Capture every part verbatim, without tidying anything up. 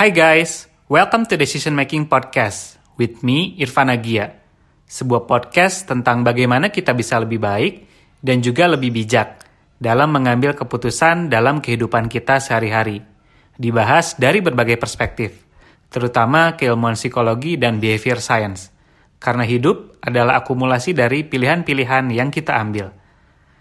Hi guys, welcome to Decision Making Podcast with me, Irfan Agia. Sebuah podcast tentang bagaimana kita bisa lebih baik dan juga lebih bijak dalam mengambil keputusan dalam kehidupan kita sehari-hari. Dibahas dari berbagai perspektif, terutama keilmuan psikologi dan behavior science. Karena hidup adalah akumulasi dari pilihan-pilihan yang kita ambil.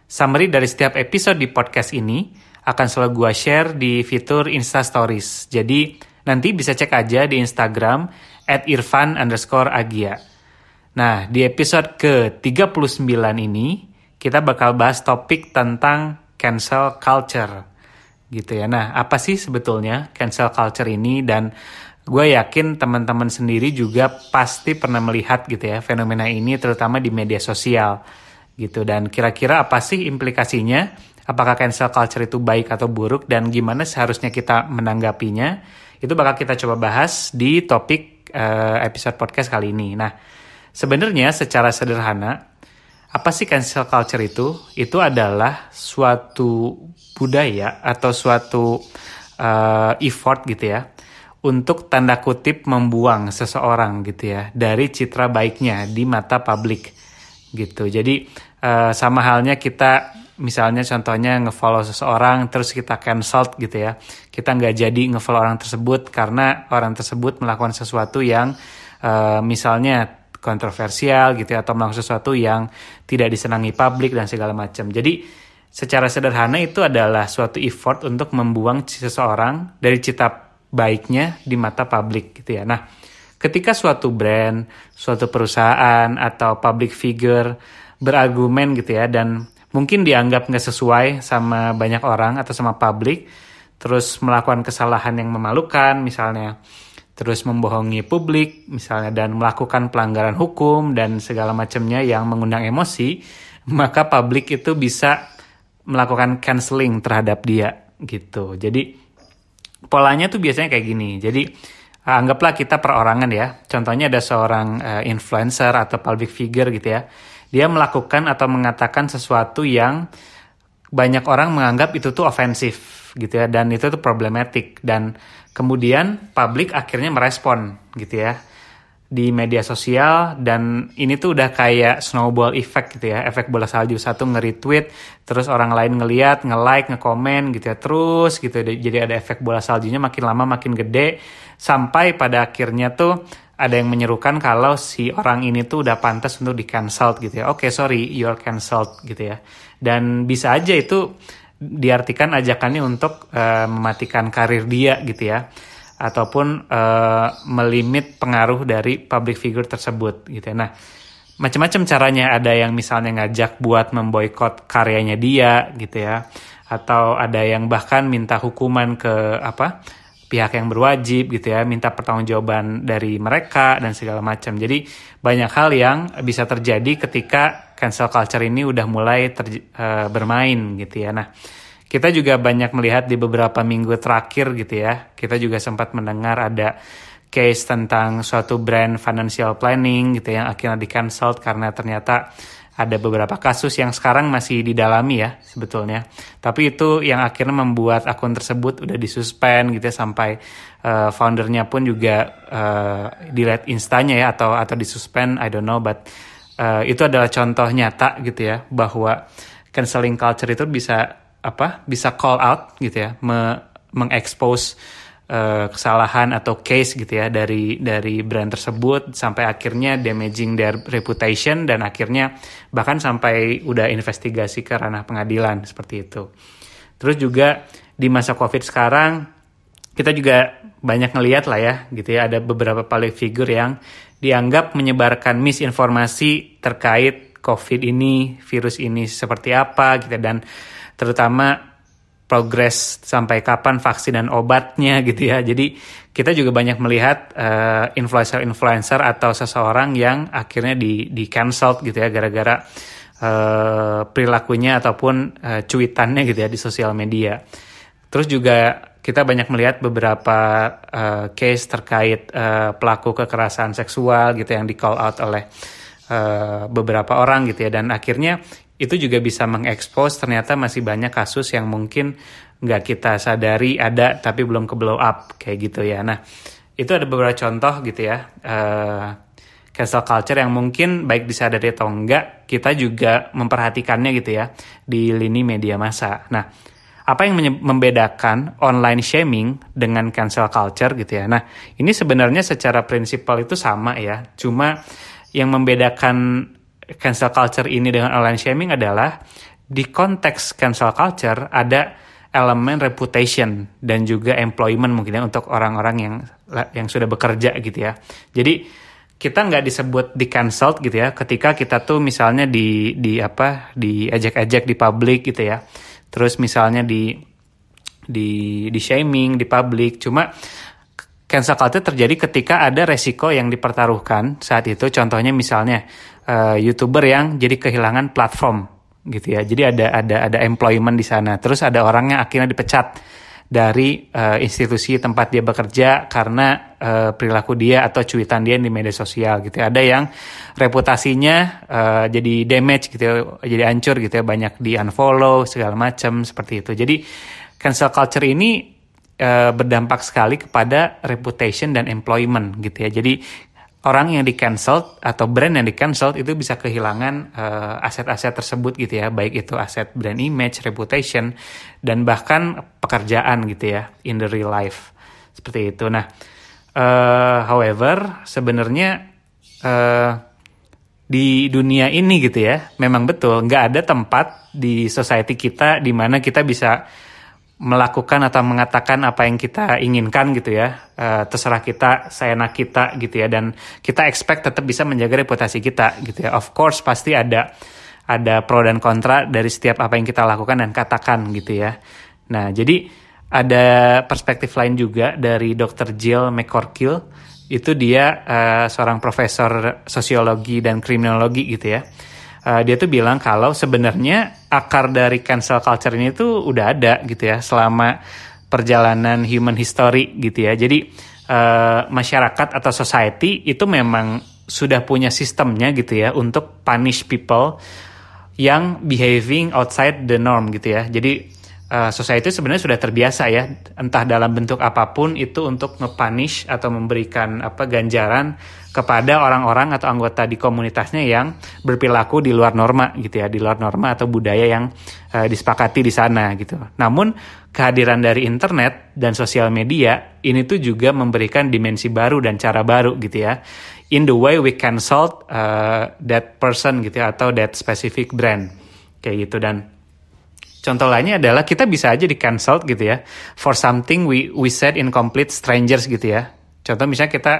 Summary dari setiap episode di podcast ini akan selalu gua share di fitur Insta Stories. Jadi nanti bisa cek aja di Instagram at irfan underscore agia. Nah, di episode ke tiga puluh sembilan ini kita bakal bahas topik tentang cancel culture, gitu ya. Nah, apa sih sebetulnya cancel culture ini? Dan gue yakin teman-teman sendiri juga pasti pernah melihat gitu ya fenomena ini, terutama di media sosial gitu. Dan kira-kira apa sih implikasinya? Apakah cancel culture itu baik atau buruk, dan gimana seharusnya kita menanggapinya, itu bakal kita coba bahas di topik uh, episode podcast kali ini. Nah, sebenarnya secara sederhana, apa sih cancel culture itu? Itu adalah suatu budaya atau suatu uh, effort gitu ya, untuk tanda kutip membuang seseorang gitu ya, dari citra baiknya di mata publik gitu. Jadi uh, sama halnya kita, misalnya contohnya ngefollow seseorang terus kita cancel gitu ya. Kita nggak jadi ngefollow orang tersebut karena orang tersebut melakukan sesuatu yang uh, misalnya kontroversial gitu ya, atau melakukan sesuatu yang tidak disenangi publik dan segala macam. Jadi secara sederhana itu adalah suatu effort untuk membuang seseorang dari cita baiknya di mata publik gitu ya. Nah, ketika suatu brand, suatu perusahaan atau public figure berargumen gitu ya, dan mungkin dianggap nggak sesuai sama banyak orang atau sama publik, terus melakukan kesalahan yang memalukan misalnya, terus membohongi publik misalnya, dan melakukan pelanggaran hukum dan segala macamnya yang mengundang emosi, maka publik itu bisa melakukan canceling terhadap dia gitu. Jadi polanya tuh biasanya kayak gini. Jadi anggaplah kita perorangan ya. Contohnya ada seorang uh, influencer atau public figure gitu ya. Dia melakukan atau mengatakan sesuatu yang banyak orang menganggap itu tuh ofensif gitu ya, dan itu tuh problematik, dan kemudian publik akhirnya merespon gitu ya di media sosial, dan ini tuh udah kayak snowball effect gitu ya, efek bola salju. Satu nge-retweet, terus orang lain ngelihat, nge-like, nge-komen gitu ya, terus gitu. Jadi ada efek bola saljunya makin lama makin gede, sampai pada akhirnya tuh ada yang menyerukan kalau si orang ini tuh udah pantas untuk di-cancel gitu ya. Oke, okay, sorry, you're cancelled gitu ya. Dan bisa aja itu diartikan ajakannya untuk uh, mematikan karir dia gitu ya. Ataupun uh, melimit pengaruh dari public figure tersebut gitu ya. Nah, macam-macam caranya. Ada yang misalnya ngajak buat memboikot karyanya dia gitu ya. Atau ada yang bahkan minta hukuman ke apa? pihak yang berwajib gitu ya, minta pertanggungjawaban dari mereka dan segala macam. Jadi banyak hal yang bisa terjadi ketika cancel culture ini udah mulai ter, uh, bermain gitu ya. Nah, kita juga banyak melihat di beberapa minggu terakhir gitu ya, kita juga sempat mendengar ada case tentang suatu brand financial planning gitu ya, yang akhirnya di-cancel karena ternyata ada beberapa kasus yang sekarang masih didalami ya sebetulnya. Tapi itu yang akhirnya membuat akun tersebut udah disuspend gitu ya, sampai uh, foundernya pun juga uh, delete instanya ya, atau atau disuspend, I don't know, but uh, itu adalah contoh nyata gitu ya, bahwa canceling culture itu bisa apa? Bisa call out gitu ya, me- mengekspos uh, kesalahan atau case gitu ya dari dari brand tersebut, sampai akhirnya damaging their reputation, dan akhirnya bahkan sampai udah investigasi ke ranah pengadilan seperti itu. Terus juga di masa COVID sekarang kita juga banyak ngelihat lah ya gitu ya, ada beberapa public figure yang dianggap menyebarkan misinformasi terkait COVID ini, virus ini seperti apa gitu, dan terutama progres sampai kapan vaksin dan obatnya gitu ya. Jadi kita juga banyak melihat uh, influencer-influencer atau seseorang yang akhirnya di di cancel gitu ya, gara-gara uh, perilakunya ataupun uh, cuitannya gitu ya di sosial media. Terus juga kita banyak melihat beberapa uh, case terkait uh, pelaku kekerasan seksual gitu yang di call out oleh uh, beberapa orang gitu ya, dan akhirnya itu juga bisa mengekspos ternyata masih banyak kasus yang mungkin nggak kita sadari ada tapi belum ke blow up kayak gitu ya. Nah itu ada beberapa contoh gitu ya uh, cancel culture yang mungkin baik disadari atau enggak kita juga memperhatikannya gitu ya di lini media massa. Nah apa yang menye- membedakan online shaming dengan cancel culture gitu ya. Nah ini sebenarnya secara prinsipal itu sama ya, cuma yang membedakan cancel culture ini dengan online shaming adalah di konteks cancel culture ada elemen reputation dan juga employment mungkin ya, untuk orang-orang yang yang sudah bekerja gitu ya. Jadi kita nggak disebut di cancel gitu ya ketika kita tuh misalnya di di apa diajak-ajak di publik gitu ya. Terus misalnya di di di shaming di publik. Cuma cancel culture terjadi ketika ada resiko yang dipertaruhkan saat itu. Contohnya misalnya uh, YouTuber yang jadi kehilangan platform gitu ya. Jadi ada ada ada employment di sana. Terus ada orang yang akhirnya dipecat dari uh, institusi tempat dia bekerja karena uh, perilaku dia atau cuitan dia di media sosial gitu ya. Ada yang reputasinya uh, jadi damage gitu ya, jadi hancur gitu ya, banyak di unfollow segala macam seperti itu. Jadi cancel culture ini uh, berdampak sekali kepada reputation dan employment gitu ya. Jadi orang yang di-cancel atau brand yang di-cancel itu bisa kehilangan uh, aset-aset tersebut gitu ya. Baik itu aset brand image, reputation, dan bahkan pekerjaan gitu ya in the real life. Seperti itu. Nah, uh, however sebenarnya uh, di dunia ini gitu ya memang betul nggak ada tempat di society kita di mana kita bisa melakukan atau mengatakan apa yang kita inginkan gitu ya, uh, terserah kita, seenak kita gitu ya, dan kita expect tetap bisa menjaga reputasi kita gitu ya. Of course pasti ada ada pro dan kontra dari setiap apa yang kita lakukan dan katakan gitu ya. Nah jadi ada perspektif lain juga dari dokter Jill McCorkill, itu dia uh, seorang profesor sosiologi dan kriminologi gitu ya. Uh, dia tuh bilang kalau sebenarnya akar dari cancel culture ini tuh udah ada gitu ya selama perjalanan human history gitu ya. Jadi uh, masyarakat atau society itu memang sudah punya sistemnya gitu ya untuk punish people yang behaving outside the norm gitu ya. Jadi uh, society sebenarnya sudah terbiasa ya, entah dalam bentuk apapun itu untuk nge-punish atau memberikan apa ganjaran kepada orang-orang atau anggota di komunitasnya yang berperilaku di luar norma gitu ya, di luar norma atau budaya yang uh, disepakati di sana gitu. Namun kehadiran dari internet dan sosial media ini tuh juga memberikan dimensi baru dan cara baru gitu ya. In the way we cancel uh, that person gitu ya, atau that specific brand kayak gitu. Dan contoh lainnya adalah kita bisa aja di cancel gitu ya for something we we said in complete strangers gitu ya. Contoh misalnya kita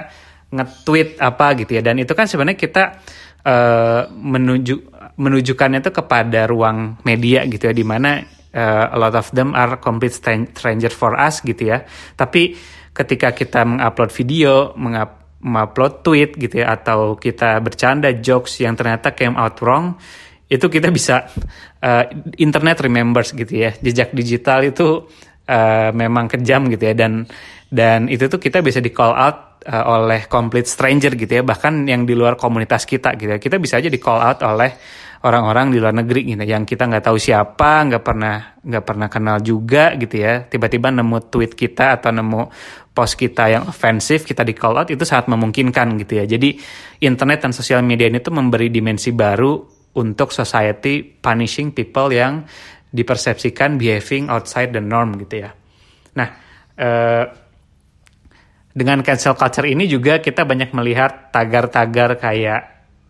nge-tweet apa gitu ya, dan itu kan sebenarnya kita uh, menuju menunjukkannya itu kepada ruang media gitu ya, di mana uh, a lot of them are complete stranger for us gitu ya. Tapi ketika kita mengupload video, mengup, mengupload tweet gitu ya, atau kita bercanda jokes yang ternyata came out wrong, itu kita bisa uh, internet remembers gitu ya. Jejak digital itu uh, memang kejam gitu ya, dan dan itu tuh kita bisa di call out oleh complete stranger gitu ya, bahkan yang di luar komunitas kita gitu ya. Kita bisa aja di call out oleh orang-orang di luar negeri gitu yang kita nggak tahu siapa, nggak pernah nggak pernah kenal juga gitu ya, tiba-tiba nemu tweet kita atau nemu post kita yang offensive, kita di call out, itu sangat memungkinkan gitu ya. Jadi internet dan sosial media ini tuh memberi dimensi baru untuk society punishing people yang dipersepsikan behaving outside the norm gitu ya. Nah eh uh, dengan cancel culture ini juga kita banyak melihat tagar-tagar kayak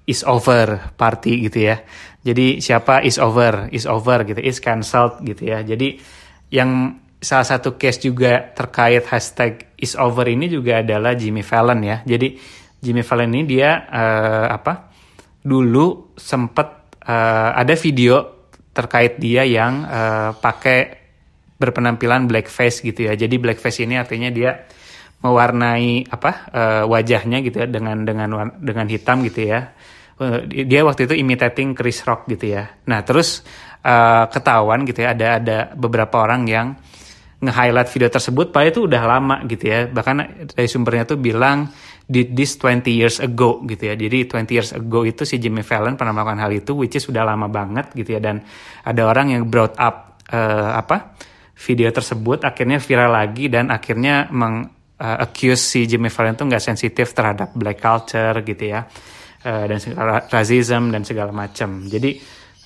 is over party gitu ya. Jadi siapa is over, is over gitu, is cancelled gitu ya. Jadi yang salah satu case juga terkait hashtag is over ini juga adalah Jimmy Fallon ya. Jadi Jimmy Fallon ini dia uh, apa? Dulu sempat uh, ada video terkait dia yang uh, pakai berpenampilan blackface gitu ya. Jadi blackface ini artinya dia mewarnai apa uh, wajahnya gitu ya dengan dengan dengan hitam gitu ya. Uh, dia waktu itu imitating Chris Rock gitu ya. Nah terus uh, ketahuan gitu ya, ada ada beberapa orang yang nge-highlight video tersebut, padahal itu udah lama gitu ya. Bahkan dari sumbernya tuh bilang did this twenty years ago gitu ya. Jadi twenty years ago itu si Jimmy Fallon pernah melakukan hal itu, which is udah lama banget gitu ya. Dan ada orang yang brought up uh, apa video tersebut akhirnya viral lagi dan akhirnya meng-accuse si Jimmy Fallon itu nggak sensitif terhadap black culture gitu ya, uh, dan segala rasism dan segala macam. Jadi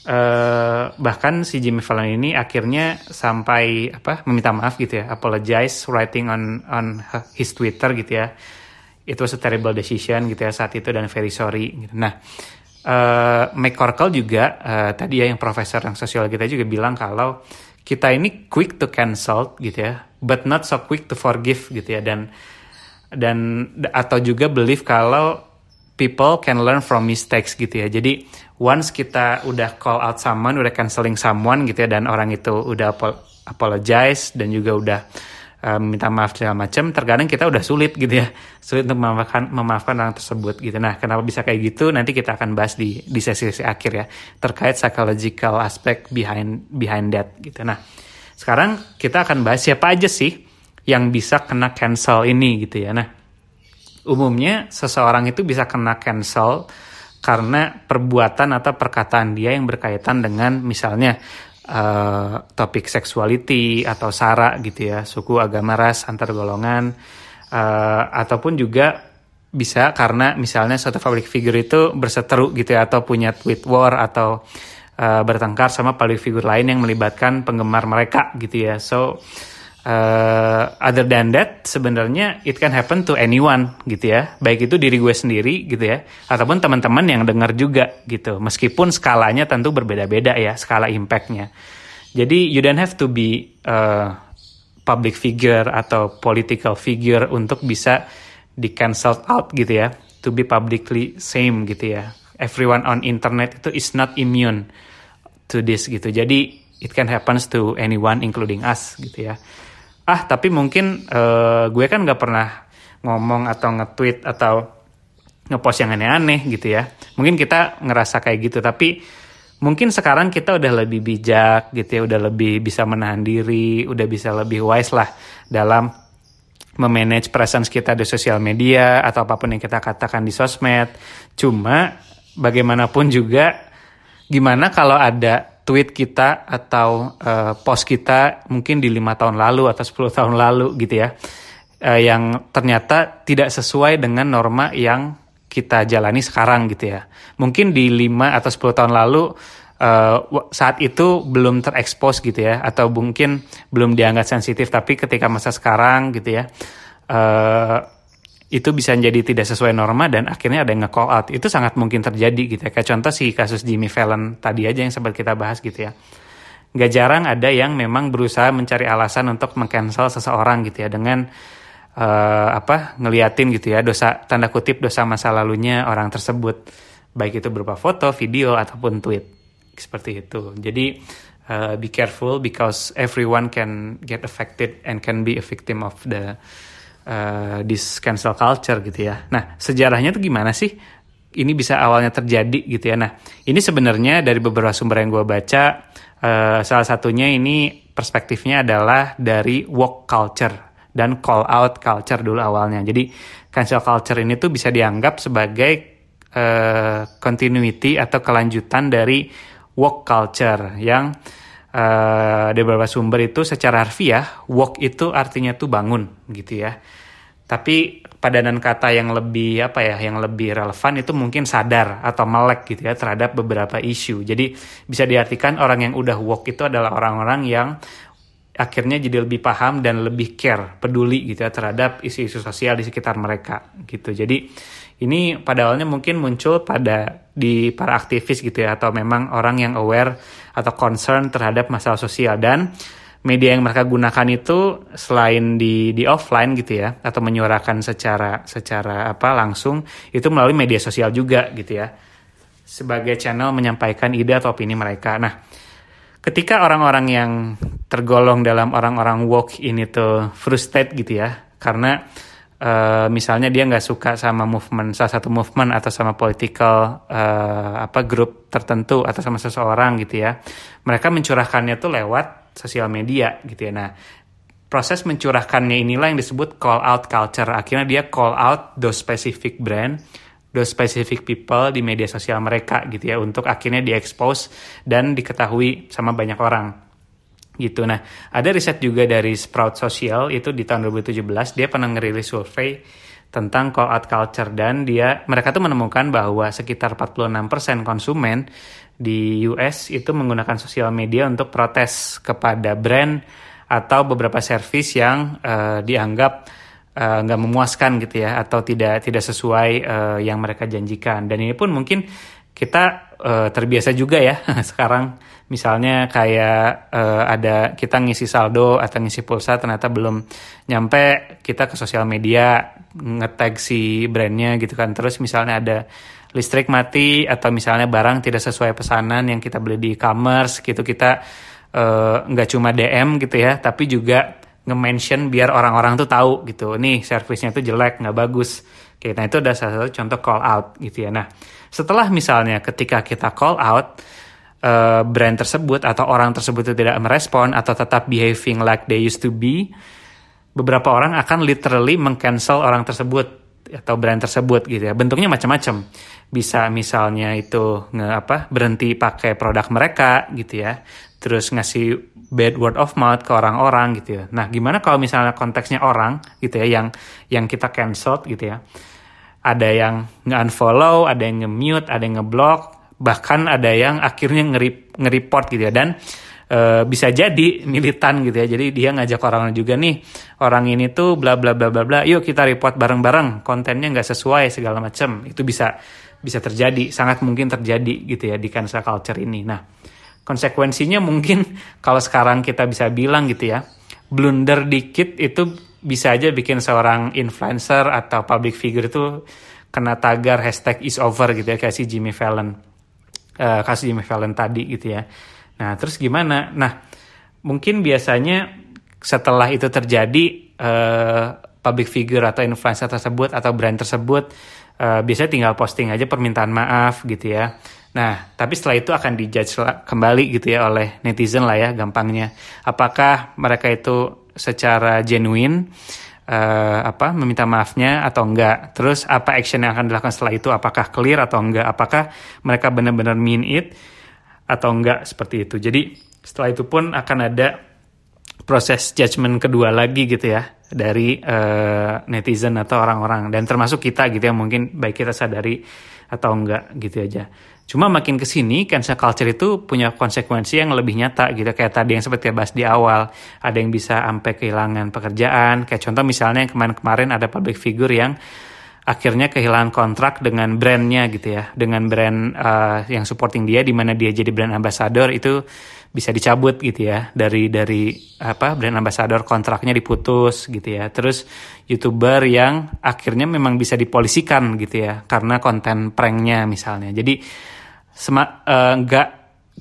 uh, bahkan si Jimmy Fallon ini akhirnya sampai apa meminta maaf gitu ya, apologize writing on on his Twitter gitu ya. It was a terrible decision gitu ya saat itu dan very sorry. Gitu. Nah. Uh, McCorkill juga uh, tadi ya yang profesor yang sosial kita juga bilang kalau kita ini quick to cancel gitu ya, but not so quick to forgive gitu ya, dan dan atau juga believe kalau people can learn from mistakes gitu ya. Jadi once kita udah call out someone, udah canceling someone gitu ya, dan orang itu udah apologize dan juga udah uh, minta maaf segala macam, terkadang kita udah sulit gitu ya, sulit untuk memaafkan, memaafkan orang tersebut gitu. Nah, kenapa bisa kayak gitu? Nanti kita akan bahas di di sesi-sesi akhir ya, terkait psychological aspect behind behind that gitu. Nah, sekarang kita akan bahas siapa aja sih yang bisa kena cancel ini gitu ya. Nah, umumnya seseorang itu bisa kena cancel karena perbuatan atau perkataan dia yang berkaitan dengan misalnya Uh, topik sexuality atau sara gitu ya, suku, agama, ras, antar golongan, uh, ataupun juga bisa karena misalnya suatu public figure itu berseteru gitu ya, atau punya tweet war atau uh, bertengkar sama public figure lain yang melibatkan penggemar mereka gitu ya. So uh, other than that sebenarnya it can happen to anyone gitu ya, baik itu diri gue sendiri gitu ya ataupun teman-teman yang dengar juga gitu, meskipun skalanya tentu berbeda-beda ya, skala impactnya. Jadi you don't have to be uh, public figure atau political figure untuk bisa di cancel out gitu ya, to be publicly same gitu ya. Everyone on internet itu is not immune to this gitu, jadi it can happens to anyone including us gitu ya. Ah, tapi mungkin uh, gue kan gak pernah ngomong atau nge-tweet atau nge-post yang aneh-aneh gitu ya. Mungkin kita ngerasa kayak gitu, tapi mungkin sekarang kita udah lebih bijak gitu ya, udah lebih bisa menahan diri, udah bisa lebih wise lah dalam memanage presence kita di sosial media atau apapun yang kita katakan di sosmed. Cuma bagaimanapun juga, gimana kalau ada tweet kita atau uh, post kita mungkin di lima tahun lalu atau sepuluh tahun lalu gitu ya, uh, yang ternyata tidak sesuai dengan norma yang kita jalani sekarang gitu ya. Mungkin di lima atau sepuluh tahun lalu uh, saat itu belum terekspos gitu ya, atau mungkin belum dianggap sensitif, tapi ketika masa sekarang gitu ya, uh, itu bisa menjadi tidak sesuai norma dan akhirnya ada yang nge-call out. Itu sangat mungkin terjadi gitu ya. Kayak contoh si kasus Jimmy Fallon tadi aja yang sempat kita bahas gitu ya. Gak jarang ada yang memang berusaha mencari alasan untuk meng-cancel seseorang gitu ya, dengan uh, apa ngeliatin gitu ya dosa, tanda kutip dosa masa lalunya orang tersebut, baik itu berupa foto, video ataupun tweet seperti itu. Jadi uh, be careful because everyone can get affected and can be a victim of the Uh, this cancel culture gitu ya. Nah, sejarahnya tuh gimana sih ini bisa awalnya terjadi gitu ya. Nah, ini sebenarnya dari beberapa sumber yang gue baca, uh, salah satunya ini perspektifnya adalah dari woke culture dan call out culture dulu awalnya. Jadi cancel culture ini tuh bisa dianggap sebagai uh, continuity atau kelanjutan dari woke culture yang Uh, dari beberapa sumber itu secara harfiah woke itu artinya tuh bangun gitu ya, tapi padanan kata yang lebih apa ya yang lebih relevan itu mungkin sadar atau melek gitu ya terhadap beberapa isu. Jadi bisa diartikan orang yang udah woke itu adalah orang-orang yang akhirnya jadi lebih paham dan lebih care, peduli gitu ya terhadap isu-isu sosial di sekitar mereka gitu. Jadi ini pada awalnya mungkin muncul pada di para aktivis gitu ya, atau memang orang yang aware atau concern terhadap masalah sosial, dan media yang mereka gunakan itu selain di di offline gitu ya, atau menyuarakan secara secara apa langsung itu melalui media sosial juga gitu ya, sebagai channel menyampaikan ide atau opini mereka. Nah, ketika orang-orang yang tergolong dalam orang-orang woke ini tuh frustrated gitu ya, karena Uh, misalnya dia nggak suka sama movement, salah satu movement atau sama political uh, apa grup tertentu atau sama seseorang gitu ya, mereka mencurahkannya tuh lewat sosial media gitu ya. Nah, proses mencurahkannya inilah yang disebut call out culture. Akhirnya dia call out those specific brand, those specific people di media sosial mereka gitu ya, untuk akhirnya diekspos dan diketahui sama banyak orang. gitu. Nah, ada riset juga dari Sprout Social itu di tahun dua ribu tujuh belas, dia pernah ngerilis survei tentang call out culture, dan dia mereka tuh menemukan bahwa sekitar empat puluh enam persen konsumen di U S itu menggunakan sosial media untuk protes kepada brand atau beberapa service yang uh, dianggap uh, nggak memuaskan gitu ya, atau tidak tidak sesuai uh, yang mereka janjikan. Dan ini pun mungkin kita uh, terbiasa juga ya sekarang, misalnya kayak uh, ada kita ngisi saldo atau ngisi pulsa ternyata belum nyampe, kita ke sosial media ngetag si brandnya gitu kan. Terus misalnya ada listrik mati atau misalnya barang tidak sesuai pesanan yang kita beli di e-commerce gitu, kita nggak uh, cuma D M gitu ya, tapi juga nge-mention biar orang-orang tuh tahu gitu, nih servisnya tuh jelek, nggak bagus. Oke, nah itu ada salah satu contoh call out gitu ya. Nah, setelah misalnya ketika kita call out, uh, brand tersebut atau orang tersebut itu tidak merespon atau tetap behaving like they used to be, beberapa orang akan literally meng-cancel orang tersebut atau brand tersebut gitu ya. Bentuknya macam-macam. Bisa misalnya itu nge apa berhenti pakai produk mereka gitu ya. Terus ngasih bad word of mouth ke orang-orang gitu ya. Nah, gimana kalau misalnya konteksnya orang gitu ya yang yang kita cancel gitu ya. Ada yang nge-unfollow, ada yang nge-mute, ada yang nge-block, bahkan ada yang akhirnya nge-report gitu ya. Dan Uh, bisa jadi militan gitu ya. Jadi dia ngajak orang juga, nih orang ini tuh bla bla bla bla bla, yuk kita report bareng-bareng, kontennya nggak sesuai segala macam. Itu bisa bisa terjadi, sangat mungkin terjadi gitu ya di cancel culture ini. Nah, konsekuensinya mungkin kalau sekarang kita bisa bilang gitu ya, blunder dikit itu bisa aja bikin seorang influencer atau public figure itu kena tagar hashtag is over gitu ya, kayak si Jimmy Fallon uh, kasus Jimmy Fallon tadi gitu ya. Nah, terus gimana? Nah, mungkin biasanya setelah itu terjadi, eh, public figure atau influencer tersebut atau brand tersebut eh, biasanya tinggal posting aja permintaan maaf gitu ya. Nah, tapi setelah itu akan dijudge kembali gitu ya oleh netizen lah ya gampangnya. Apakah mereka itu secara genuine eh, apa meminta maafnya atau enggak? Terus apa action yang akan dilakukan setelah itu? Apakah clear atau enggak? Apakah mereka benar-benar mean it atau enggak, seperti itu. Jadi setelah itu pun akan ada proses judgement kedua lagi gitu ya dari uh, netizen atau orang-orang, dan termasuk kita gitu ya, mungkin baik kita sadari atau enggak gitu aja. Cuma makin kesini cancel culture itu punya konsekuensi yang lebih nyata gitu, kayak tadi yang seperti bahas di awal, ada yang bisa sampai kehilangan pekerjaan, kayak contoh misalnya kemarin-kemarin ada public figure yang akhirnya kehilangan kontrak dengan brandnya gitu ya, dengan brand uh, yang supporting dia, di mana dia jadi brand ambassador, itu bisa dicabut gitu ya, dari dari apa brand ambassador, kontraknya diputus gitu ya. Terus YouTuber yang akhirnya memang bisa dipolisikan gitu ya karena konten pranknya misalnya. Jadi sema, uh, gak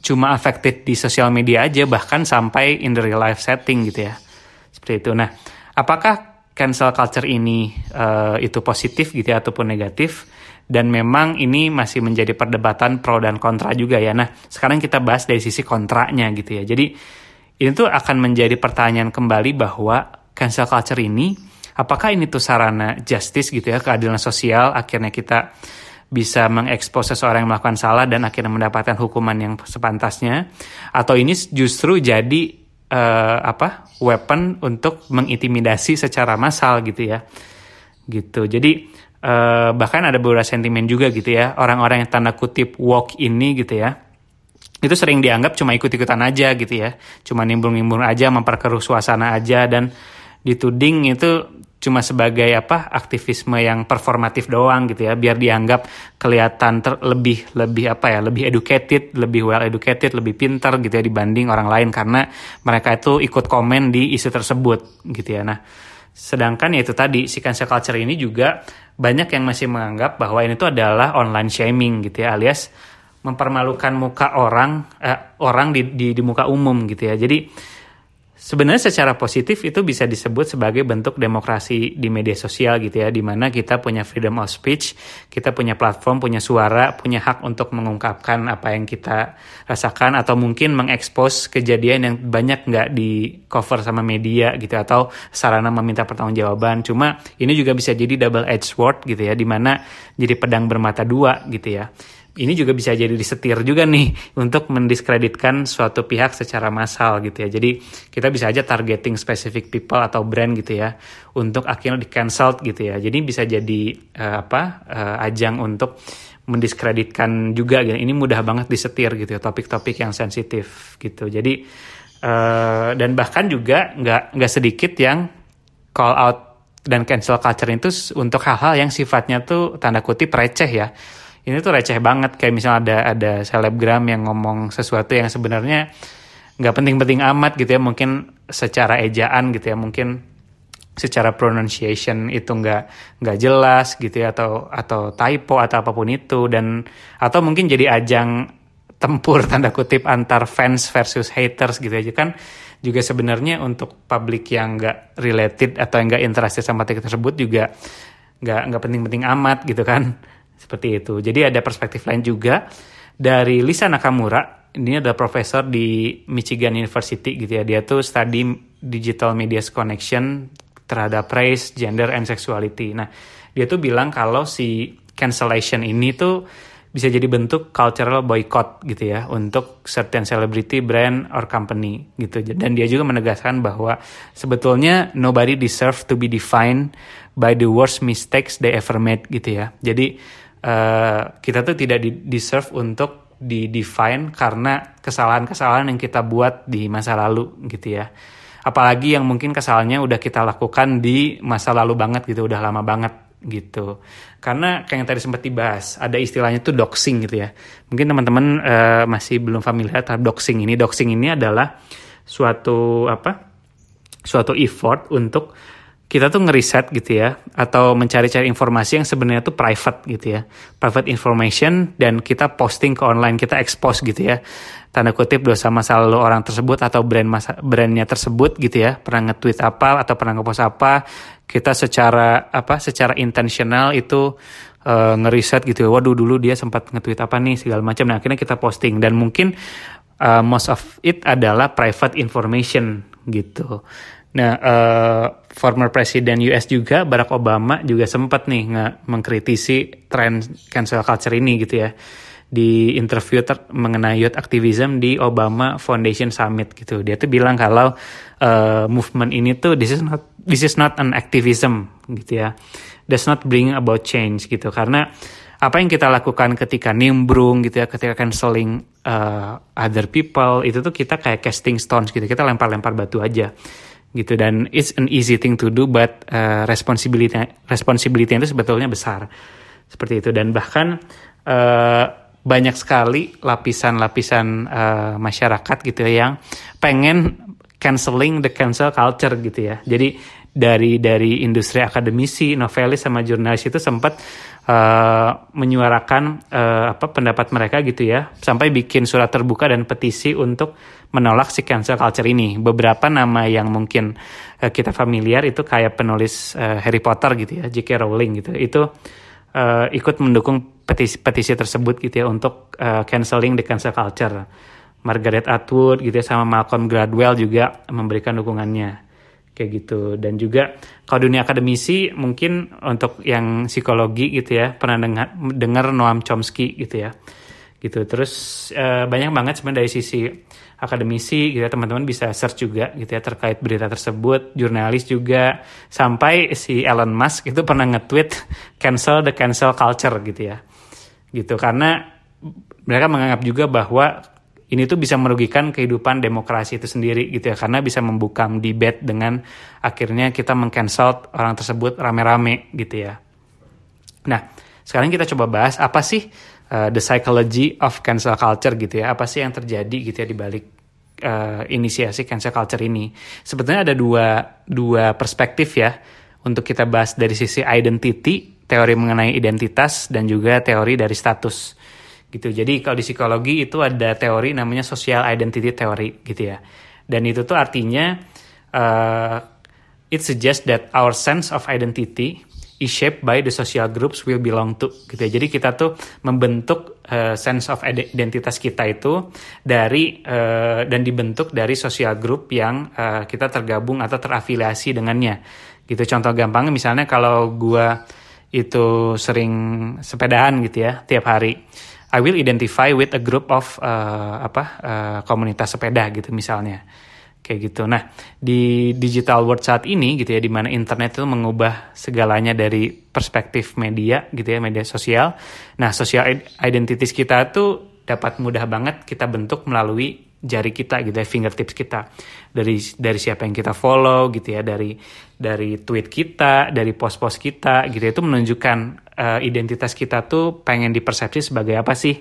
cuma affected di sosial media aja, bahkan sampai in the real life setting gitu ya, seperti itu. Nah, apakah cancel culture ini uh, itu positif gitu ya, ataupun negatif? Dan memang ini masih menjadi perdebatan pro dan kontra juga ya. Nah, sekarang kita bahas dari sisi kontranya gitu ya. Jadi ini tuh akan menjadi pertanyaan kembali bahwa cancel culture ini, apakah ini tuh sarana justice gitu ya, keadilan sosial, akhirnya kita bisa mengekspos seseorang yang melakukan salah dan akhirnya mendapatkan hukuman yang sepantasnya, atau ini justru jadi Uh, apa weapon untuk mengintimidasi secara massal gitu ya, gitu. Jadi uh, bahkan ada beberapa sentimen juga gitu ya, orang-orang yang tanda kutip woke ini gitu ya, itu sering dianggap cuma ikut-ikutan aja gitu ya, cuma nimbung-nimbung aja, memperkeruh suasana aja, dan dituding itu cuma sebagai apa aktivisme yang performatif doang gitu ya, biar dianggap kelihatan ter- lebih lebih apa ya lebih educated, lebih well educated, lebih pintar gitu ya dibanding orang lain, karena mereka itu ikut komen di isu tersebut gitu ya. Nah, sedangkan ya itu tadi, si cancel culture ini juga banyak yang masih menganggap bahwa ini tuh adalah online shaming gitu ya, alias mempermalukan muka orang eh, orang di, di di muka umum gitu ya. Jadi sebenarnya secara positif itu bisa disebut sebagai bentuk demokrasi di media sosial gitu ya, di mana kita punya freedom of speech, kita punya platform, punya suara, punya hak untuk mengungkapkan apa yang kita rasakan, atau mungkin mengekspos kejadian yang banyak nggak di cover sama media gitu, atau sarana meminta pertanggungjawaban. Cuma ini juga bisa jadi double edged sword gitu ya, di mana jadi pedang bermata dua gitu ya. ini juga bisa jadi disetir juga nih untuk mendiskreditkan suatu pihak secara massal gitu ya. Jadi kita bisa aja targeting specific people atau brand gitu ya untuk akhirnya di-cancel gitu ya. Jadi bisa jadi uh, apa uh, ajang untuk mendiskreditkan juga gitu. Ini mudah banget disetir gitu ya, topik-topik yang sensitif gitu. Jadi uh, dan bahkan juga nggak nggak sedikit yang call out dan cancel culture itu untuk hal-hal yang sifatnya tuh tanda kutip receh ya. Ini tuh receh banget, kayak misalnya ada ada selebgram yang ngomong sesuatu yang sebenarnya nggak penting-penting amat gitu ya, mungkin secara ejaan gitu ya, mungkin secara pronunciation itu nggak nggak jelas gitu ya, atau atau typo atau apapun itu, dan atau mungkin jadi ajang tempur tanda kutip antar fans versus haters gitu aja kan. Juga sebenarnya untuk publik yang nggak related atau yang nggak interested sama topik tersebut juga nggak nggak penting-penting amat gitu kan. Seperti itu. Jadi ada perspektif lain juga dari Lisa Nakamura. Ini adalah profesor di Michigan University gitu ya. Dia tuh study digital media's connection terhadap race, gender, and sexuality. Nah, dia tuh bilang kalau si cancellation ini tuh bisa jadi bentuk cultural boycott gitu ya untuk certain celebrity, brand, or company gitu. Dan dia juga menegaskan bahwa sebetulnya nobody deserve to be defined by the worst mistakes they ever made gitu ya. Jadi uh, kita tuh tidak di- deserve untuk di-define karena kesalahan-kesalahan yang kita buat di masa lalu gitu ya. Apalagi yang mungkin kesalahannya udah kita lakukan di masa lalu banget gitu, udah lama banget gitu. Karena kayak yang tadi sempat dibahas, ada istilahnya tuh doxing gitu ya. Mungkin teman-teman uh, masih belum familiar terhadap doxing ini. Doxing ini adalah suatu apa? Suatu effort untuk kita tuh ngeriset gitu ya, atau mencari-cari informasi yang sebenarnya tuh private gitu ya. Private information, dan kita posting ke online, kita expose gitu ya. Tanda kutip dosa masa lalu orang tersebut atau brand masa, brandnya tersebut gitu ya. Pernah nge-tweet apa atau pernah nge-post apa. Kita secara apa secara intentional itu uh, ngeriset gitu ya. Waduh, dulu dia sempat nge-tweet apa nih segala macam. Nah, akhirnya kita posting, dan mungkin uh, most of it adalah private information gitu. Nah, uh, former Presiden U S juga, Barack Obama juga sempat nih nge- mengkritisi tren cancel culture ini gitu ya. Di interview ter- mengenai youth activism di Obama Foundation Summit gitu. Dia tuh bilang kalau uh, movement ini tuh this is not this is not an activism gitu ya. Does not bring about change gitu. Karena apa yang kita lakukan ketika nimbrung gitu ya, ketika canceling uh, other people, itu tuh kita kayak casting stones gitu. Kita lempar-lempar batu aja gitu, dan it's an easy thing to do, but uh, responsibility responsibility itu sebetulnya besar. Seperti itu. Dan bahkan uh, banyak sekali lapisan-lapisan uh, masyarakat gitu ya, yang pengen canceling the cancel culture gitu ya. Jadi dari dari industri akademisi, novelis, sama jurnalis itu sempat uh, menyuarakan uh, apa pendapat mereka gitu ya, sampai bikin surat terbuka dan petisi untuk menolak si cancel culture ini. Beberapa nama yang mungkin uh, kita familiar itu kayak penulis uh, Harry Potter gitu ya, J K. Rowling gitu. Itu Uh, ikut mendukung petisi-petisi tersebut gitu ya untuk uh, canceling the cancel culture. Margaret Atwood gitu ya, sama Malcolm Gladwell juga memberikan dukungannya kayak gitu. Dan juga kalau dunia akademisi mungkin untuk yang psikologi gitu ya, pernah dengar dengar Noam Chomsky gitu ya gitu. Terus uh, banyak banget sebenarnya dari sisi akademisi gitu ya, teman-teman bisa search juga gitu ya terkait berita tersebut. Jurnalis juga, sampai si Elon Musk itu pernah nge-tweet cancel the cancel culture gitu ya gitu, karena mereka menganggap juga bahwa ini tuh bisa merugikan kehidupan demokrasi itu sendiri gitu ya, karena bisa membuka debate dengan akhirnya kita meng-cancel orang tersebut rame-rame gitu ya. Nah, sekarang kita coba bahas apa sih Uh, the psychology of cancel culture gitu ya. Apa sih yang terjadi gitu ya di balik uh, inisiasi cancel culture ini? Sebetulnya ada dua dua perspektif ya untuk kita bahas, dari sisi identity, teori mengenai identitas, dan juga teori dari status gitu. Jadi kalau di psikologi itu ada teori namanya social identity theory gitu ya. Dan itu tuh artinya uh, it suggests that our sense of identity is shaped by the social groups we belong to gitu ya. Jadi kita tuh membentuk uh, sense of identitas kita itu dari uh, dan dibentuk dari social group yang uh, kita tergabung atau terafiliasi dengannya gitu. Contoh gampangnya misalnya kalau gua itu sering sepedahan gitu ya tiap hari, I will identify with a group of uh, apa uh, komunitas sepeda gitu misalnya, kayak gitu. Nah, di digital world saat ini gitu ya, di mana internet itu mengubah segalanya dari perspektif media gitu ya, media sosial. Nah, social identities kita tuh dapat mudah banget kita bentuk melalui jari kita gitu ya, fingertips kita, dari dari siapa yang kita follow gitu ya, dari dari tweet kita, dari post-post kita gitu ya, itu menunjukkan uh, identitas kita tuh pengen dipersepsi sebagai apa sih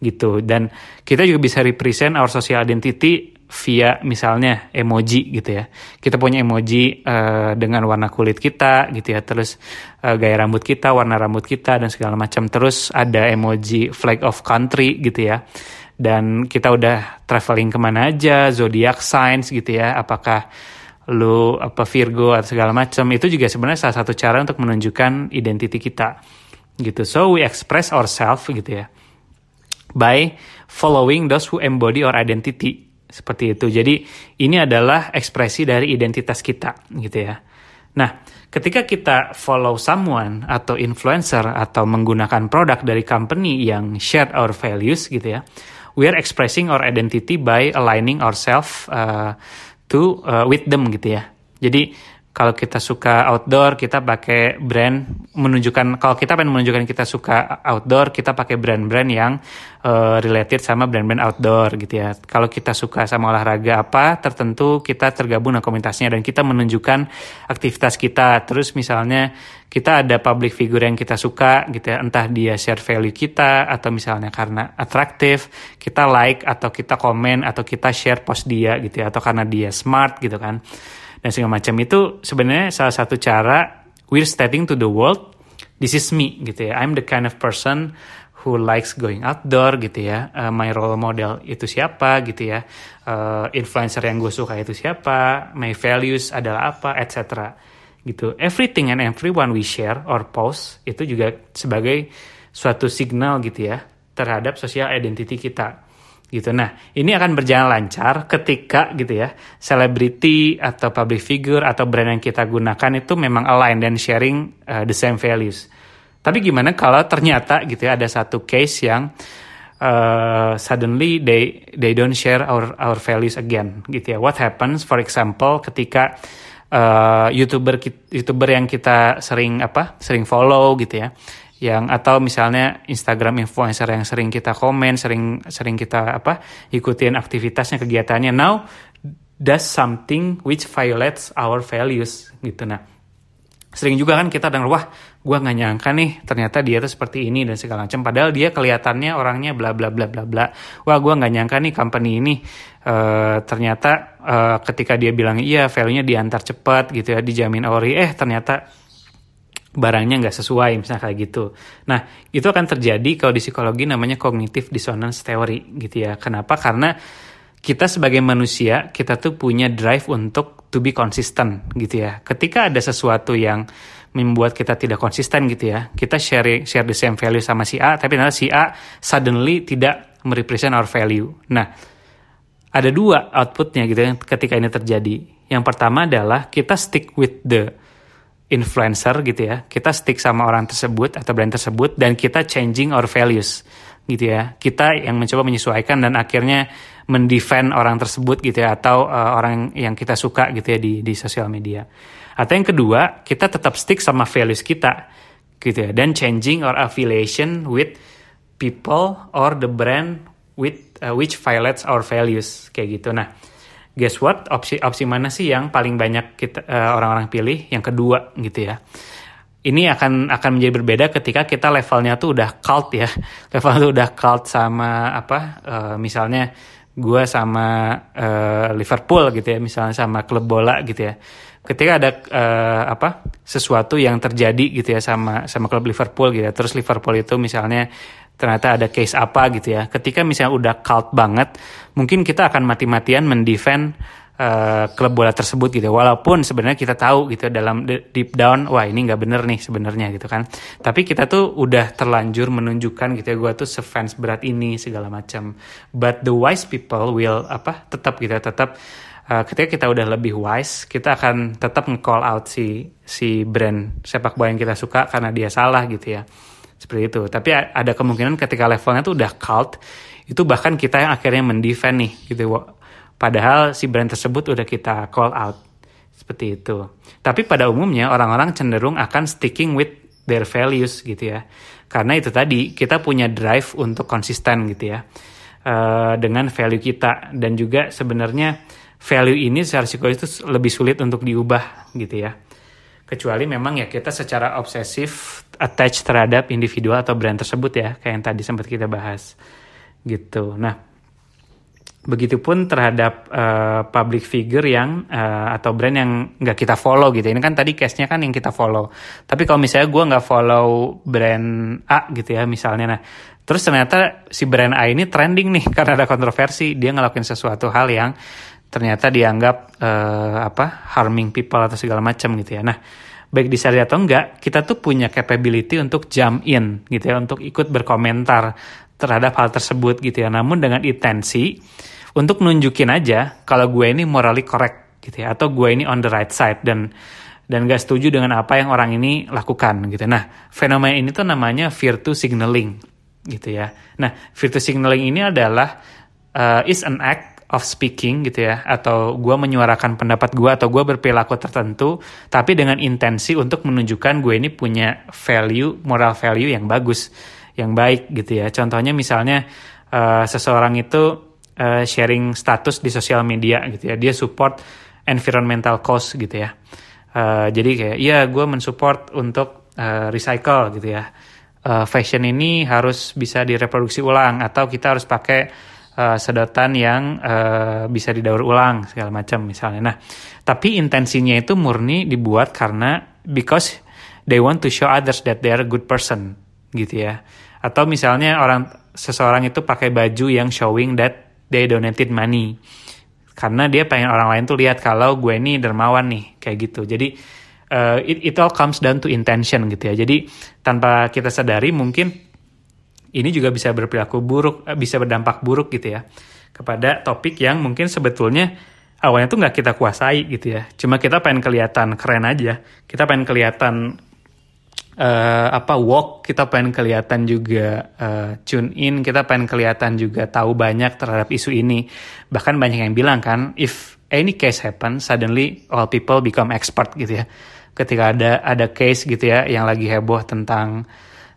gitu. Dan kita juga bisa represent our social identity via misalnya emoji gitu ya, kita punya emoji uh, dengan warna kulit kita gitu ya, terus uh, gaya rambut kita, warna rambut kita dan segala macam. Terus ada emoji flag of country gitu ya, dan kita udah traveling kemana aja, zodiac signs gitu ya, apakah lu apa Virgo atau segala macam. Itu juga sebenarnya salah satu cara untuk menunjukkan identiti kita gitu. So we express ourselves gitu ya by following those who embody our identity, seperti itu. Jadi ini adalah ekspresi dari identitas kita gitu ya. Nah, ketika kita follow someone atau influencer atau menggunakan produk dari company yang share our values gitu ya, we are expressing our identity by aligning ourselves uh, to uh, with them gitu ya. Jadi kalau kita suka outdoor, kita pakai brand menunjukkan, kalau kita pengen menunjukkan kita suka outdoor, kita pakai brand-brand yang uh, related sama brand-brand outdoor gitu ya. Kalau kita suka sama olahraga apa tertentu, kita tergabung dengan komunitasnya dan kita menunjukkan aktivitas kita. Terus misalnya kita ada public figure yang kita suka gitu ya, entah dia share value kita atau misalnya karena atraktif, kita like atau kita komen atau kita share post dia gitu ya, atau karena dia smart gitu kan. Dan segala macam itu sebenarnya salah satu cara we're stating to the world, this is me gitu ya, I'm the kind of person who likes going outdoor gitu ya, uh, my role model itu siapa gitu ya, uh, influencer yang gue suka itu siapa, my values adalah apa, et cetera gitu. Everything and everyone we share or post itu juga sebagai suatu signal gitu ya terhadap social identity kita gitu. Nah, ini akan berjalan lancar ketika gitu ya, selebriti atau public figure atau brand yang kita gunakan itu memang align dan sharing uh, the same values. Tapi gimana kalau ternyata gitu ya ada satu case yang uh, suddenly they they don't share our our values again gitu ya. What happens for example ketika uh, YouTuber YouTuber yang kita sering apa? sering follow gitu ya, yang atau misalnya Instagram influencer yang sering kita komen, sering sering kita apa ikutin aktivitasnya, kegiatannya, now does something which violates our values gitu. Nah, sering juga kan kita dengar, wah gue nggak nyangka nih ternyata dia tuh seperti ini dan segala macam, padahal dia kelihatannya orangnya bla bla bla bla bla, wah gue nggak nyangka nih company ini uh, ternyata uh, ketika dia bilang iya value-nya diantar cepat gitu ya, dijamin ori, eh ternyata barangnya nggak sesuai, misalnya kayak gitu. Nah, itu akan terjadi kalau di psikologi namanya cognitive dissonance theory gitu ya. Kenapa? Karena kita sebagai manusia, kita tuh punya drive untuk to be consistent gitu ya. Ketika ada sesuatu yang membuat kita tidak konsisten gitu ya, kita share share the same value sama si A, tapi ternyata si A suddenly tidak merepresent our value. Nah, ada dua outputnya gitu ya ketika ini terjadi. Yang pertama adalah kita stick with the influencer gitu ya, kita stick sama orang tersebut atau brand tersebut dan kita changing our values gitu ya, kita yang mencoba menyesuaikan dan akhirnya mendefend orang tersebut gitu ya, atau uh, orang yang kita suka gitu ya di di sosial media. Atau yang kedua, kita tetap stick sama values kita gitu ya, dan changing our affiliation with people or the brand with uh, which violates our values, kayak gitu. Nah, guess what? Opsi opsi mana sih yang paling banyak kita, uh, orang-orang pilih? Yang kedua gitu ya. Ini akan akan menjadi berbeda ketika kita levelnya tuh udah cult ya. Levelnya tuh udah cult sama apa? Uh, misalnya gue sama uh, Liverpool gitu ya. Misalnya sama klub bola gitu ya. Ketika ada uh, apa? sesuatu yang terjadi gitu ya sama sama klub Liverpool gitu ya. Terus Liverpool itu misalnya ternyata ada case apa gitu ya. Ketika misalnya udah cult banget, mungkin kita akan mati-matian mendefend uh, klub bola tersebut gitu. Walaupun sebenarnya kita tahu gitu dalam deep down, wah ini nggak bener nih sebenarnya gitu kan. Tapi kita tuh udah terlanjur menunjukkan gitu ya, gue tuh sefans berat ini segala macam. But the wise people will apa? Tetap gitu ya, tetap. Uh, ketika kita udah lebih wise, kita akan tetap nge-call out si si brand sepak bola yang kita suka karena dia salah gitu ya. seperti itu. Tapi ada kemungkinan ketika levelnya tuh udah cult, itu bahkan kita yang akhirnya mendefend nih gitu. Padahal si brand tersebut udah kita call out, seperti itu. Tapi pada umumnya orang-orang cenderung akan sticking with their values gitu ya. Karena itu tadi kita punya drive untuk konsisten gitu ya, uh, dengan value kita. Dan juga sebenarnya value ini secara psikologis itu lebih sulit untuk diubah gitu ya. Kecuali memang ya kita secara obsesif attach terhadap individual atau brand tersebut ya, kayak yang tadi sempat kita bahas gitu. Nah, begitupun terhadap uh, public figure yang uh, atau brand yang nggak kita follow gitu. Ini kan tadi case-nya kan yang kita follow. Tapi kalau misalnya gue nggak follow brand A gitu ya misalnya, nah terus ternyata si brand A ini trending nih karena ada kontroversi, dia ngelakuin sesuatu hal yang ternyata dianggap uh, apa harming people atau segala macam gitu ya. Nah, baik disadari atau enggak, kita tuh punya capability untuk jump in gitu ya, untuk ikut berkomentar terhadap hal tersebut gitu ya. Namun dengan intensi untuk nunjukin aja kalau gue ini morally correct gitu ya, atau gue ini on the right side dan dan gak setuju dengan apa yang orang ini lakukan gitu. Nah, fenomena ini tuh namanya virtue signaling gitu ya. Nah, virtue signaling ini adalah uh, is an act of speaking gitu ya, atau gue menyuarakan pendapat gue atau gue berperilaku tertentu tapi dengan intensi untuk menunjukkan gue ini punya value, moral value yang bagus, yang baik gitu ya. Contohnya misalnya uh, seseorang itu uh, sharing status di sosial media gitu ya, dia support environmental cause gitu ya, uh, jadi kayak iya gue mensupport untuk uh, recycle gitu ya, uh, fashion ini harus bisa direproduksi ulang atau kita harus pakai Uh, sedotan yang uh, bisa didaur ulang segala macam misalnya. Nah, tapi intensinya itu murni dibuat karena because they want to show others that they are a good person gitu ya. Atau misalnya orang seseorang itu pakai baju yang showing that they donated money karena dia pengen orang lain tuh lihat kalau gue ini dermawan nih kayak gitu. Jadi uh, it, it all comes down to intention gitu ya. Jadi tanpa kita sadari mungkin ini juga bisa berperilaku buruk, bisa berdampak buruk gitu ya kepada topik yang mungkin sebetulnya awalnya tuh nggak kita kuasai gitu ya. Cuma kita pengen kelihatan keren aja, kita pengen kelihatan uh, apa woke, kita pengen kelihatan juga uh, tune in, kita pengen kelihatan juga tahu banyak terhadap isu ini. Bahkan banyak yang bilang kan, if any case happen, suddenly all people become expert gitu ya. Ketika ada ada case gitu ya yang lagi heboh tentang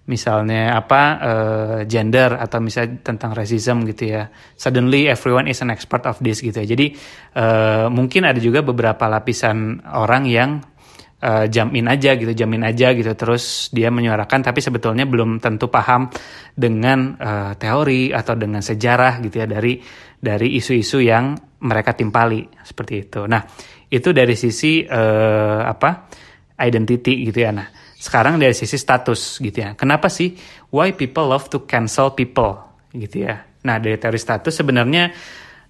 misalnya apa uh, gender atau misalnya tentang racism gitu ya, suddenly everyone is an expert of this gitu ya. Jadi uh, mungkin ada juga beberapa lapisan orang yang uh, jump in aja gitu, jump in aja gitu, terus dia menyuarakan tapi sebetulnya belum tentu paham dengan uh, teori atau dengan sejarah gitu ya dari dari isu-isu yang mereka timpali seperti itu. Nah, itu dari sisi uh, apa identity gitu ya. Nah, sekarang dari sisi status gitu ya. Kenapa sih? Why people love to cancel people gitu ya. Nah, dari teori status sebenarnya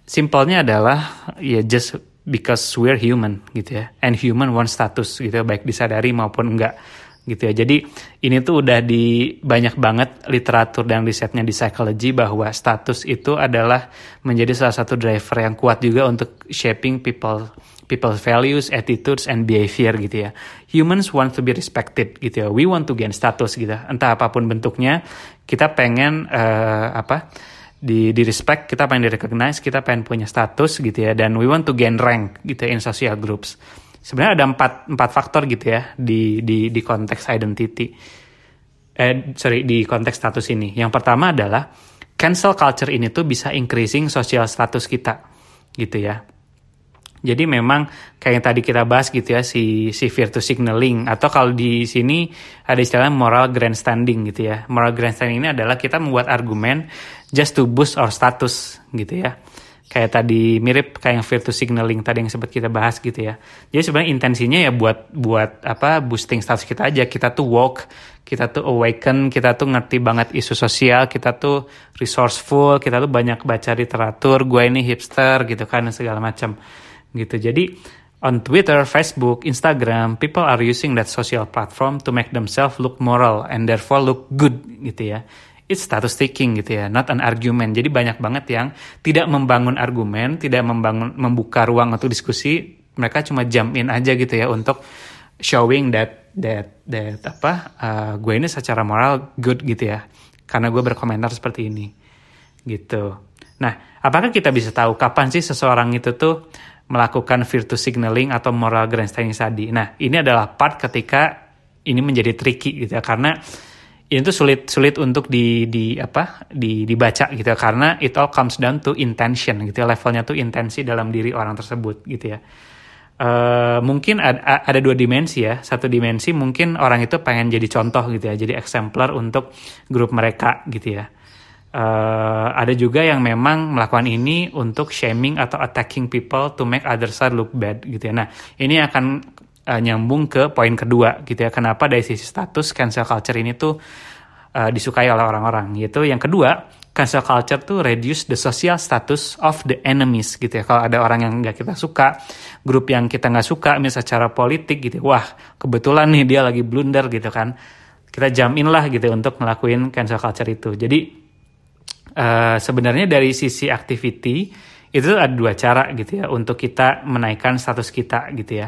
simpelnya adalah ya just because we're human gitu ya. And human want status gitu ya, baik disadari maupun enggak gitu ya. Jadi ini tuh udah di banyak banget literatur dan risetnya di psychology bahwa status itu adalah menjadi salah satu driver yang kuat juga untuk shaping people people's values, attitudes, and behavior gitu ya. Humans want to be respected gitu ya. We want to gain status gitu. Entah apapun bentuknya, kita pengen uh, apa di, di respect, kita pengen di recognize, kita pengen punya status gitu ya. Dan we want to gain rank gitu ya, in social groups. Sebenarnya ada empat empat faktor gitu ya di di di konteks identity. Eh sorry di konteks status ini. Yang pertama adalah cancel culture ini tuh bisa increasing social status kita gitu ya. Jadi memang kayak yang tadi kita bahas gitu ya, si si virtue signaling, atau kalau di sini ada istilahnya moral grandstanding gitu ya. Moral grandstanding ini adalah kita membuat argumen just to boost our status gitu ya. Kayak tadi mirip kayak yang virtue signaling tadi yang sempat kita bahas gitu ya. Jadi sebenarnya intensinya ya buat buat apa boosting status kita aja. Kita tuh woke, kita tuh awaken, kita tuh ngerti banget isu sosial, kita tuh resourceful, kita tuh banyak baca literatur, gue ini hipster gitu kan segala macam. Gitu. Jadi on Twitter, Facebook, Instagram, people are using that social platform to make themselves look moral and therefore look good gitu ya. It's status taking gitu ya, not an argument. Jadi banyak banget yang tidak membangun argumen, tidak membangun membuka ruang untuk diskusi, mereka cuma jump in aja gitu ya untuk showing that that that apa uh, gue ini secara moral good gitu ya, karena gue berkomentar seperti ini gitu. Nah, apakah kita bisa tahu kapan sih seseorang itu tuh melakukan virtue signaling atau moral grandstanding tadi? Nah, ini adalah part ketika ini menjadi tricky gitu ya, karena ini tuh sulit sulit untuk di di apa di dibaca gitu ya, karena it all comes down to intention gitu ya, levelnya tuh intensi dalam diri orang tersebut gitu ya. Uh, mungkin ada, ada dua dimensi ya. Satu dimensi mungkin orang itu pengen jadi contoh gitu ya, jadi exemplar untuk grup mereka gitu ya. Uh, ada juga yang memang melakukan ini untuk shaming atau attacking people to make others look bad gitu ya. Nah, ini akan uh, nyambung ke poin kedua gitu ya. Kenapa dari sisi status cancel culture ini tuh uh, disukai oleh orang-orang, yaitu yang kedua, cancel culture tuh reduce the social status of the enemies gitu ya. Kalau ada orang yang gak kita suka, grup yang kita gak suka, misalnya secara politik gitu, wah kebetulan nih dia lagi blunder gitu kan, kita jamin lah gitu untuk ngelakuin cancel culture itu. Jadi uh, sebenarnya dari sisi activity itu ada dua cara gitu ya untuk kita menaikkan status kita gitu ya.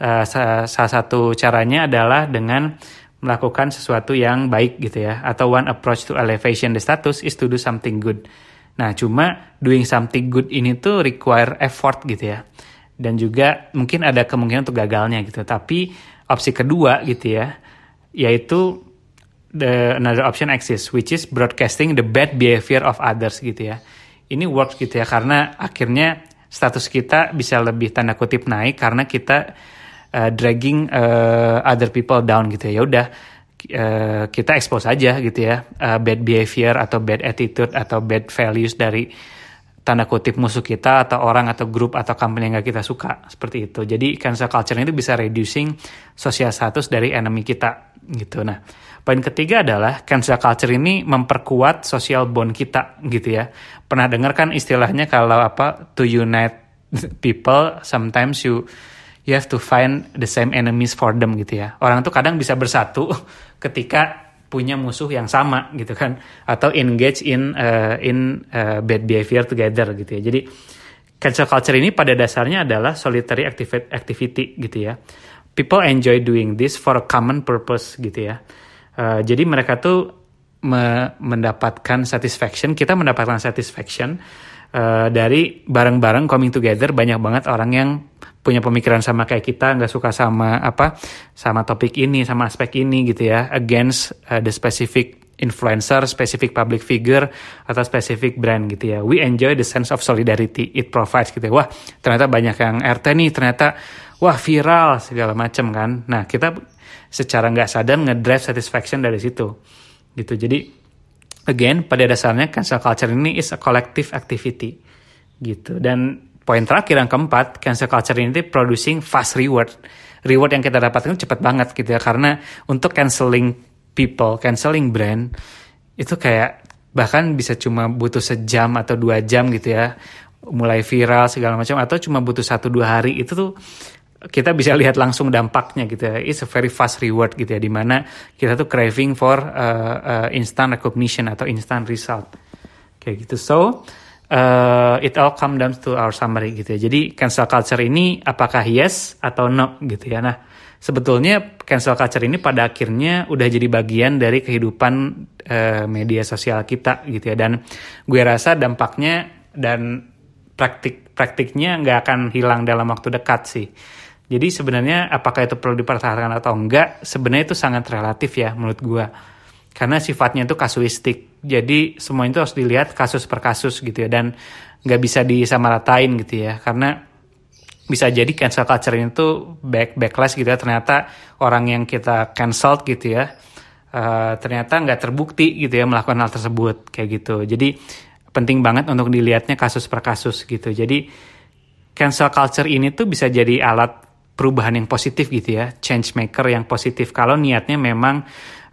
Uh, salah satu caranya adalah dengan melakukan sesuatu yang baik gitu ya, atau one approach to elevation the status is to do something good. Nah, cuma doing something good ini tuh require effort gitu ya, dan juga mungkin ada kemungkinan untuk gagalnya gitu. Tapi opsi kedua gitu ya, yaitu the another option exists, which is broadcasting the bad behavior of others gitu ya. Ini works gitu ya, karena akhirnya status kita bisa lebih tanda kutip naik karena kita Uh, dragging uh, other people down gitu ya. Ya udah uh, kita expose aja gitu ya uh, bad behavior atau bad attitude atau bad values dari tanda kutip musuh kita atau orang atau grup atau company yang gak kita suka seperti itu. Jadi cancel culture itu bisa reducing social status dari enemy kita gitu. Nah, poin ketiga adalah cancel culture ini memperkuat social bond kita gitu ya. Pernah dengar kan istilahnya kalau apa to unite people sometimes you You have to find the same enemies for them gitu ya. Orang tuh kadang bisa bersatu ketika punya musuh yang sama gitu kan, atau engage in uh, in uh, bad behavior together gitu ya. Jadi cancel culture ini pada dasarnya adalah solitary activity gitu ya. People enjoy doing this for a common purpose gitu ya. Uh, jadi mereka tuh me- mendapatkan satisfaction, kita mendapatkan satisfaction uh, dari bareng-bareng coming together. Banyak banget orang yang punya pemikiran sama kayak kita, nggak suka sama apa, sama topik ini, sama aspek ini gitu ya, against uh, the specific influencer, specific public figure, atau specific brand gitu ya. We enjoy the sense of solidarity it provides gitu ya. Wah, ternyata banyak yang R T nih, ternyata wah viral segala macam kan. Nah, kita secara nggak sadar ngedrive satisfaction dari situ gitu. Jadi again, pada dasarnya cancel culture ini is a collective activity gitu. Dan poin terakhir yang keempat, cancel culture ini producing fast reward. Reward yang kita dapatkan itu cepat banget gitu ya. Karena untuk canceling people, canceling brand, itu kayak bahkan bisa cuma butuh sejam atau dua jam gitu ya. Mulai viral segala macam, atau cuma butuh satu dua hari. Itu tuh kita bisa lihat langsung dampaknya gitu ya. It's a very fast reward gitu ya. Dimana kita tuh craving for uh, uh, instant recognition atau instant result. Kayak gitu. So, Uh, it all comes down to our summary gitu ya. Jadi cancel culture ini apakah yes atau no gitu ya. Nah, sebetulnya cancel culture ini pada akhirnya udah jadi bagian dari kehidupan uh, media sosial kita gitu ya. Dan gue rasa dampaknya dan praktik-praktiknya nggak akan hilang dalam waktu dekat sih. Jadi sebenarnya apakah itu perlu dipertahankan atau enggak, sebenarnya itu sangat relatif ya menurut gue. Karena sifatnya itu kasuistik, jadi semua itu harus dilihat kasus per kasus gitu ya, dan nggak bisa disamaratain gitu ya, karena bisa jadi cancel culture ini tuh back backlash gitu ya, ternyata orang yang kita cancel gitu ya, uh, ternyata nggak terbukti gitu ya melakukan hal tersebut kayak gitu. Jadi penting banget untuk dilihatnya kasus per kasus gitu. Jadi cancel culture ini tuh bisa jadi alat perubahan yang positif gitu ya, change maker yang positif kalau niatnya memang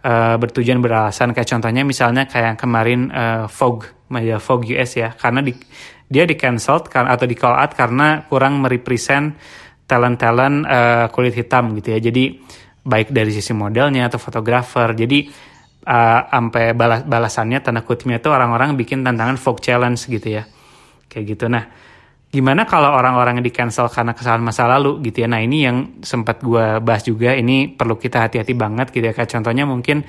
Uh, bertujuan beralasan. Kayak contohnya misalnya kayak kemarin uh, Vogue, majalah Vogue U S ya, karena di, dia di cancel atau di call out karena kurang merepresent talent-talent uh, kulit hitam gitu ya. Jadi baik dari sisi modelnya atau fotografer. Jadi uh, sampai balas, balasannya tanda kutipnya itu orang-orang bikin tantangan Vogue Challenge gitu ya, kayak gitu. Nah, gimana kalau orang-orang yang di-cancel karena kesalahan masa lalu gitu ya. Nah ini yang sempat gue bahas juga, ini perlu kita hati-hati banget gitu ya. Kayak contohnya mungkin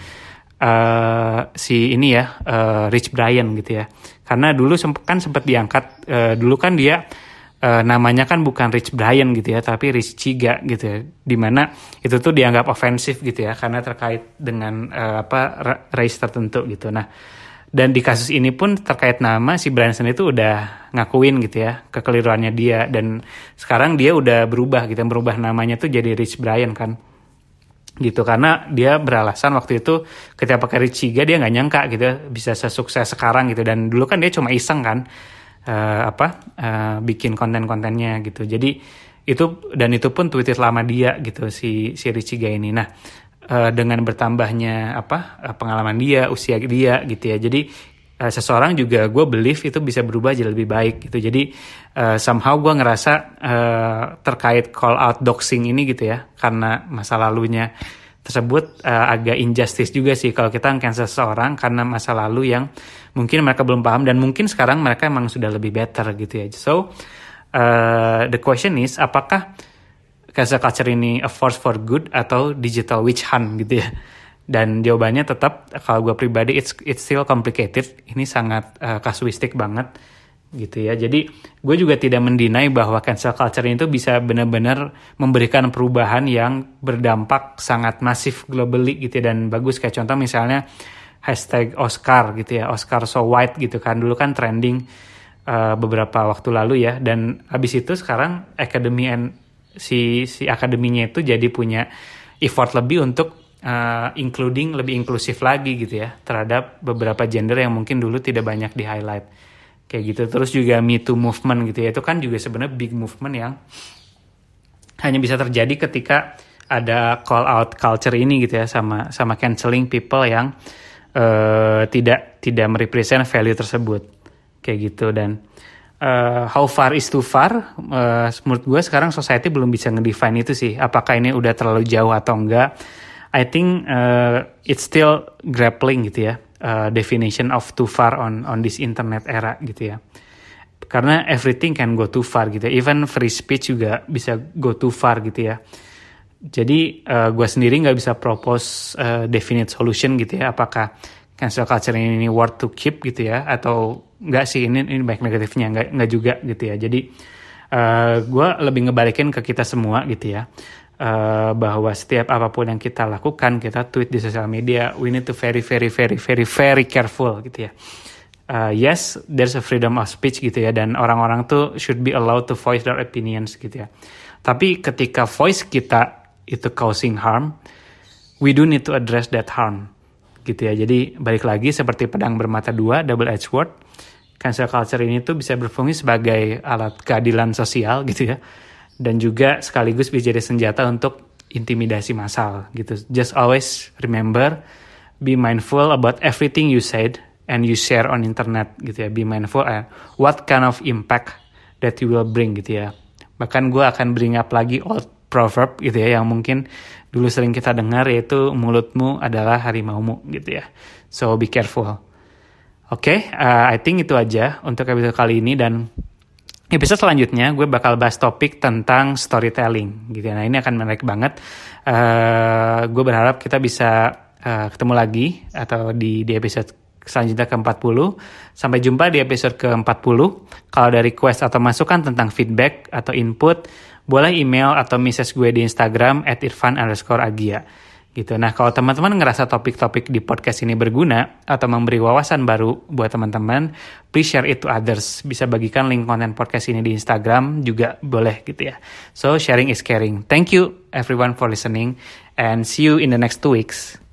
uh, si ini ya, uh, Rich Brian gitu ya. Karena dulu semp- kan sempat diangkat, uh, dulu kan dia uh, namanya kan bukan Rich Brian gitu ya, tapi Rich Chiga gitu ya. Dimana itu tuh dianggap ofensif gitu ya, karena terkait dengan uh, apa race tertentu gitu. Nah, dan di kasus ini pun terkait nama, si Brian sendiri itu udah ngakuin gitu ya kekeliruannya dia, dan sekarang dia udah berubah gitu, berubah namanya tuh jadi Rich Brian kan gitu, karena dia beralasan waktu itu ketika pakai Rich Chiga dia nggak nyangka gitu bisa sesukses sekarang gitu, dan dulu kan dia cuma iseng kan uh, apa uh, bikin konten-kontennya gitu, jadi itu, dan itu pun tweet lama dia gitu si si Rich Chiga ini. Nah, dengan bertambahnya apa pengalaman dia, usia dia gitu ya, jadi uh, seseorang juga gue believe itu bisa berubah jadi lebih baik gitu. Jadi uh, somehow gue ngerasa uh, terkait call out doxing ini gitu ya, karena masa lalunya tersebut uh, agak injustice juga sih kalau kita nge-cancel seseorang karena masa lalu yang mungkin mereka belum paham, dan mungkin sekarang mereka emang sudah lebih better gitu ya. So uh, the question is, apakah cancel culture ini a force for good atau digital witch hunt gitu ya? Dan jawabannya tetap kalau gue pribadi it's it's still complicated. Ini sangat uh, kasuistik banget gitu ya. Jadi gue juga tidak mendinai bahwa cancel culture ini tuh bisa benar-benar memberikan perubahan yang berdampak sangat masif globally gitu ya, dan bagus. Kayak contoh misalnya hashtag Oscar gitu ya, Oscar so white gitu kan, dulu kan trending uh, beberapa waktu lalu ya, dan abis itu sekarang Academy and si si akademinya itu jadi punya effort lebih untuk uh, including, lebih inklusif lagi gitu ya terhadap beberapa gender yang mungkin dulu tidak banyak di highlight kayak gitu. Terus juga Me Too movement gitu ya, itu kan juga sebenarnya big movement yang hanya bisa terjadi ketika ada call out culture ini gitu ya, sama sama canceling people yang uh, tidak tidak merepresent value tersebut kayak gitu. Dan Uh, how far is too far, uh, menurut gue sekarang society belum bisa ngedefine itu sih, apakah ini udah terlalu jauh atau enggak. I think uh, it's still grappling gitu ya, uh, definition of too far on on this internet era gitu ya, karena everything can go too far gitu ya. Even free speech juga bisa go too far gitu ya. Jadi uh, gue sendiri gak bisa propose uh, definite solution gitu ya, apakah cancel culture ini worth to keep gitu ya, atau enggak sih, ini ini baik negatifnya, enggak enggak juga gitu ya. Jadi uh, gue lebih ngebalikin ke kita semua gitu ya, uh, bahwa setiap apapun yang kita lakukan, kita tweet di sosial media, we need to very very very very very careful gitu ya. Uh, yes, there's a freedom of speech gitu ya, dan orang-orang tuh should be allowed to voice their opinions gitu ya. Tapi ketika voice kita itu causing harm, we do need to address that harm gitu ya. Jadi balik lagi seperti pedang bermata dua, double edged sword. Cancel culture ini tuh bisa berfungsi sebagai alat keadilan sosial gitu ya, dan juga sekaligus bisa jadi senjata untuk intimidasi massal gitu. Just always remember, be mindful about everything you said and you share on internet gitu ya. Be mindful and what kind of impact that you will bring gitu ya. Bahkan gue akan bring up lagi old proverb gitu ya, yang mungkin dulu sering kita dengar, yaitu mulutmu adalah harimaumu gitu ya. So be careful. Oke, okay, uh, I think itu aja untuk episode kali ini, dan episode selanjutnya gue bakal bahas topik tentang storytelling gitu ya. Nah ini akan menarik banget. Uh, gue berharap kita bisa uh, ketemu lagi atau di, di episode selanjutnya ke empat puluh. Sampai jumpa di episode ke empat puluh. Kalau ada request atau masukan tentang feedback atau input, boleh email atau message gue di Instagram at irfan underscore agia gitu. Nah, kalau teman-teman ngerasa topik-topik di podcast ini berguna atau memberi wawasan baru buat teman-teman, please share it to others. Bisa bagikan link konten podcast ini di Instagram juga boleh gitu ya. So, sharing is caring. Thank you everyone for listening and see you in the next two weeks.